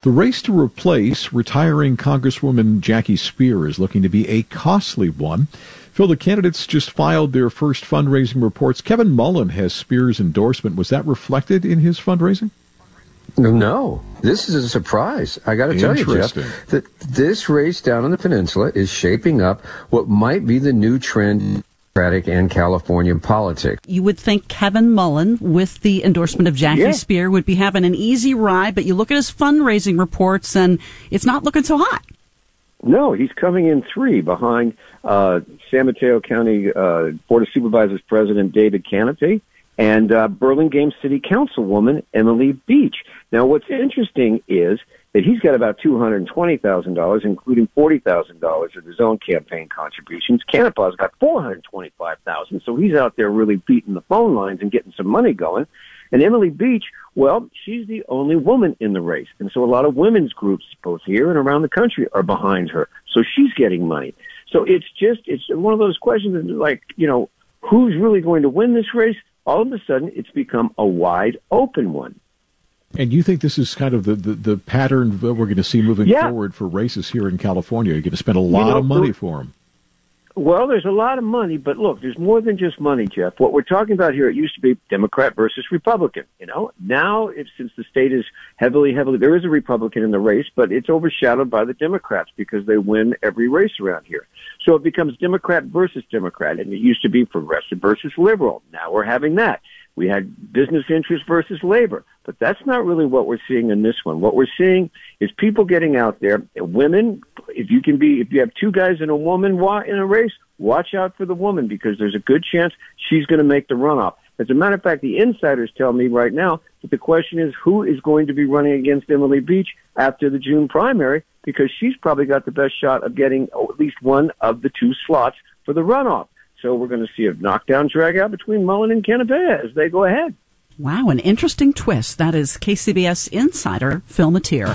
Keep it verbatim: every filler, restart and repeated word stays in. The race to replace retiring Congresswoman Jackie Speier is looking to be a costly one. Phil, the candidates just filed their first fundraising reports. Kevin Mullin has Speier's endorsement. Was that reflected in his fundraising? No. This is a surprise. I got to tell you, Jeff, that this race down on the peninsula is shaping up what might be the new trend and California politics. You would think Kevin Mullin, with the endorsement of Jackie yeah. Speier, would be having an easy ride, but you look at his fundraising reports, and it's not looking so hot. No, he's coming in three behind uh, San Mateo County uh, Board of Supervisors President David Canepa and uh, Burlingame City Councilwoman Emily Beach. Now, what's interesting is that he's got about two hundred twenty thousand dollars, including forty thousand dollars of his own campaign contributions. Canepa's got four hundred twenty-five thousand dollars, so he's out there really beating the phone lines and getting some money going. And Emily Beach, well, she's the only woman in the race, and so a lot of women's groups, both here and around the country, are behind her. So she's getting money. So it's just, it's one of those questions, like, you know, who's really going to win this race? All of a sudden, it's become a wide open one. And you think this is kind of the, the, the pattern that we're going to see moving yeah. forward for races here in California? You're going to spend a lot you know, of money for them. Well, there's a lot of money, but look, there's more than just money, Jeff. What we're talking about here, it used to be Democrat versus Republican, you know? Now, if, since the state is heavily, heavily, there is a Republican in the race, but it's overshadowed by the Democrats because they win every race around here. So it becomes Democrat versus Democrat, and it used to be progressive versus liberal. Now we're having that. We had business interest versus labor, but that's not really what we're seeing in this one. What we're seeing is people getting out there. Women, if you can be, if you have two guys and a woman in a race, watch out for the woman, because there's a good chance she's going to make the runoff. As a matter of fact, the insiders tell me right now that the question is who is going to be running against Emily Beach after the June primary, because she's probably got the best shot of getting at least one of the two slots for the runoff. So we're going to see a knockdown drag out between Mullin and Canepa as they go ahead. Wow, an interesting twist. That is K C B S insider Phil Mateer.